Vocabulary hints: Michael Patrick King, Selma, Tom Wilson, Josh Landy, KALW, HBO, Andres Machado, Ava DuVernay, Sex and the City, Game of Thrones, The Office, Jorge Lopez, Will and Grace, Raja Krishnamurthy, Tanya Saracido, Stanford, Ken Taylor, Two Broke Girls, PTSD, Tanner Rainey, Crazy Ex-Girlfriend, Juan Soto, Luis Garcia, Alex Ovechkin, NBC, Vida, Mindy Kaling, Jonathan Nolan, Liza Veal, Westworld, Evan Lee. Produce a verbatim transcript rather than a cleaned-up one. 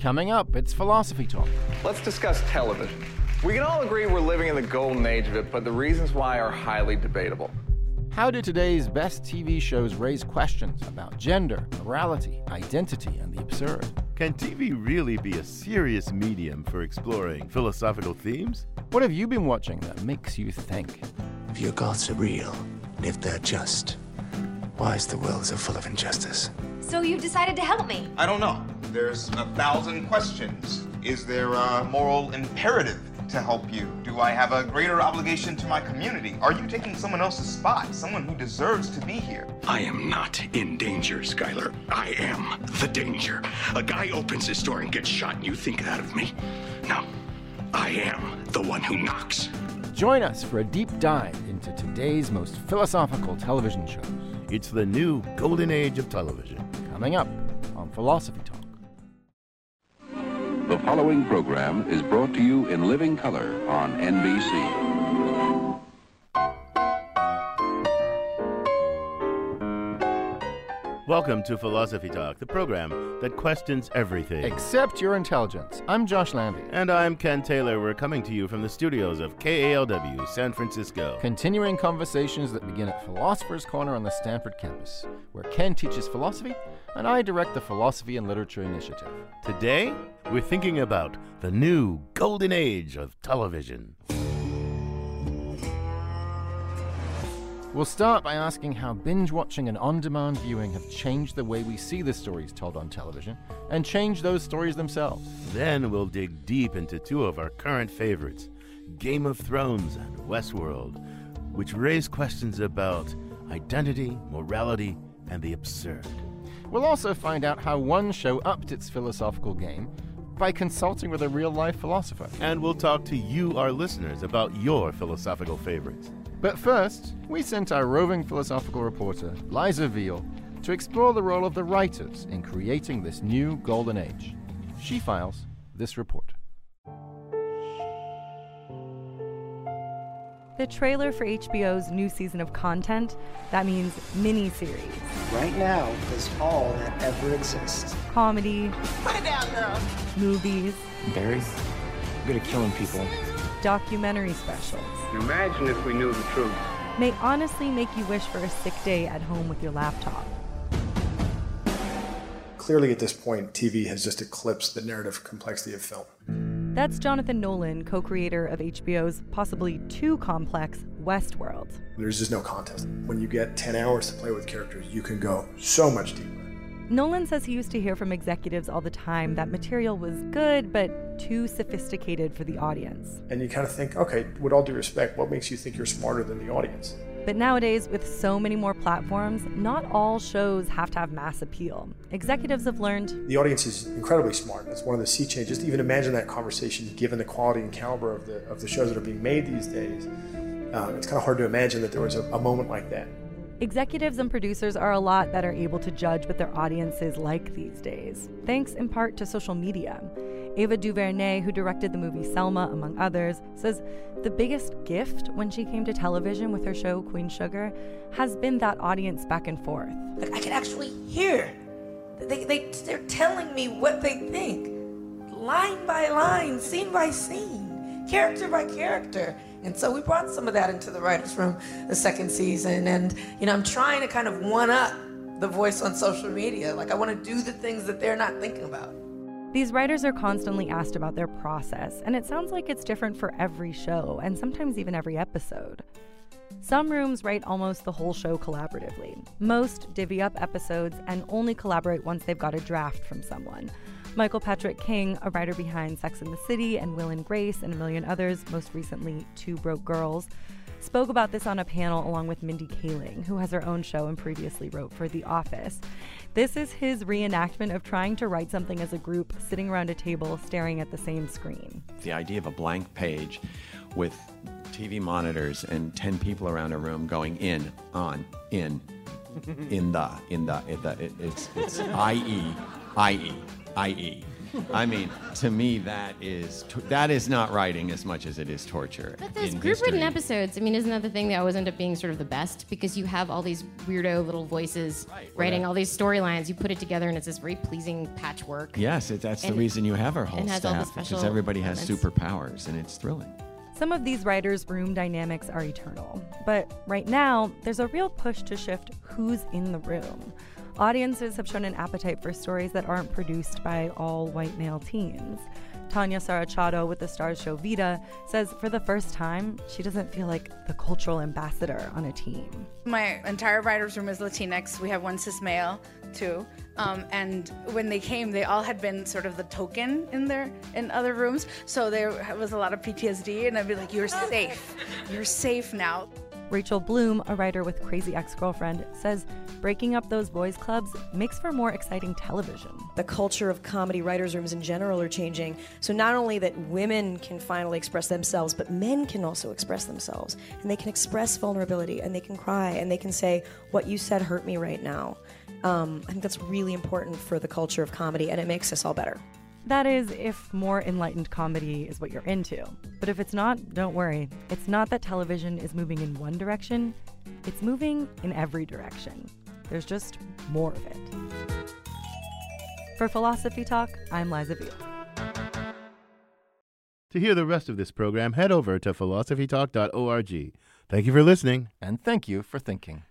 Coming up, it's Philosophy Talk. Let's discuss television. We can all agree we're living in the golden age of it, but the reasons why are highly debatable. How do today's best T V shows raise questions about gender, morality, identity, and the absurd? Can T V really be a serious medium for exploring philosophical themes? What have you been watching that makes you think? If your gods are real, and if they're just, why is the world so full of injustice? So you've decided to help me? I don't know. There's a thousand questions. Is there a moral imperative to help you? Do I have a greater obligation to my community? Are you taking someone else's spot? Someone who deserves to be here? I am not in danger, Skylar. I am the danger. A guy opens his door and gets shot and you think that of me? No, I am the one who knocks. Join us for a deep dive into today's most philosophical television shows. It's the new golden age of television. Coming up on Philosophy Talk. The following program is brought to you in living color on N B C. Welcome to Philosophy Talk, the program that questions everything. Except your intelligence. I'm Josh Landy. And I'm Ken Taylor. We're coming to you from the studios of K A L W, San Francisco. Continuing conversations that begin at Philosopher's Corner on the Stanford campus, where Ken teaches philosophy and I direct the Philosophy and Literature Initiative. Today, we're thinking about the new golden age of television. We'll start by asking how binge-watching and on-demand viewing have changed the way we see the stories told on television and changed those stories themselves. Then we'll dig deep into two of our current favorites, Game of Thrones and Westworld, which raise questions about identity, morality, and the absurd. We'll also find out how one show upped its philosophical game by consulting with a real-life philosopher. And we'll talk to you, our listeners, about your philosophical favorites. But first, we sent our roving philosophical reporter, Liza Veal, to explore the role of the writers in creating this new golden age. She files this report. The trailer for H B O's new season of content, that means miniseries. Right now is all that ever exists. Comedy. Put it down, girl. Movies. Very good at killing people. Documentary specials. Imagine if we knew the truth. May honestly make you wish for a sick day at home with your laptop. Clearly at this point, T V has just eclipsed the narrative complexity of film. That's Jonathan Nolan, co-creator of H B O's possibly too complex Westworld. There's just no contest. When you get ten hours to play with characters, you can go so much deeper. Nolan says he used to hear from executives all the time that material was good, but too sophisticated for the audience. And you kind of think, okay, with all due respect, what makes you think you're smarter than the audience? But nowadays, with so many more platforms, not all shows have to have mass appeal. Executives have learned the audience is incredibly smart. That's one of the sea changes. Even imagine that conversation, given the quality and caliber of the of the shows that are being made these days. Um, it's kind of hard to imagine that there was a, a moment like that. Executives and producers are a lot better able to judge what their audiences like these days, thanks in part to social media. Ava DuVernay, who directed the movie Selma, among others, says the biggest gift when she came to television with her show Queen Sugar has been that audience back and forth. Like, I can actually hear. They, they, they're telling me what they think, line by line, scene by scene, character by character. And so we brought some of that into the writers' room the second season. And, you know, I'm trying to kind of one-up the voice on social media. Like, I want to do the things that they're not thinking about. These writers are constantly asked about their process, and it sounds like it's different for every show, and sometimes even every episode. Some rooms write almost the whole show collaboratively. Most divvy up episodes and only collaborate once they've got a draft from someone. Michael Patrick King, a writer behind Sex and the City and Will and Grace and a million others, most recently Two Broke Girls, spoke about this on a panel along with Mindy Kaling, who has her own show and previously wrote for The Office. This is his reenactment of trying to write something as a group, sitting around a table, staring at the same screen. The idea of a blank page with T V monitors and ten people around a room going in, on, in, in the, in the, in the, it, it's, it's I E, I E. I E I mean, to me, that is that is not writing as much as it is torture. But those group-written episodes, I mean, isn't that the thing? They always end up being sort of the best because you have all these weirdo little voices right, writing all these storylines. You put it together, and it's this very pleasing patchwork. Yes, it, that's and the reason you have our whole staff, because everybody has superpowers, and it's thrilling. Some of these writers' room dynamics are eternal. But right now, there's a real push to shift who's in the room. Audiences have shown an appetite for stories that aren't produced by all white male teens. Tanya Saracido with the Starz show Vida says for the first time, she doesn't feel like the cultural ambassador on a team. My entire writer's room is Latinx. We have one cis male, too. Um, and when they came, they all had been sort of the token in their in other rooms. So there was a lot of P T S D, and I'd be like, you're safe. You're safe now. Rachel Bloom, a writer with Crazy Ex-Girlfriend, says breaking up those boys' clubs makes for more exciting television. The culture of comedy writers' rooms in general are changing, so not only that women can finally express themselves, but men can also express themselves. And they can express vulnerability, and they can cry, and they can say, what you said hurt me right now. Um, I think that's really important for the culture of comedy, and it makes us all better. That is, if more enlightened comedy is what you're into. But if it's not, don't worry. It's not that television is moving in one direction. It's moving in every direction. There's just more of it. For Philosophy Talk, I'm Liza Veal. To hear the rest of this program, head over to philosophy talk dot org. Thank you for listening. And thank you for thinking.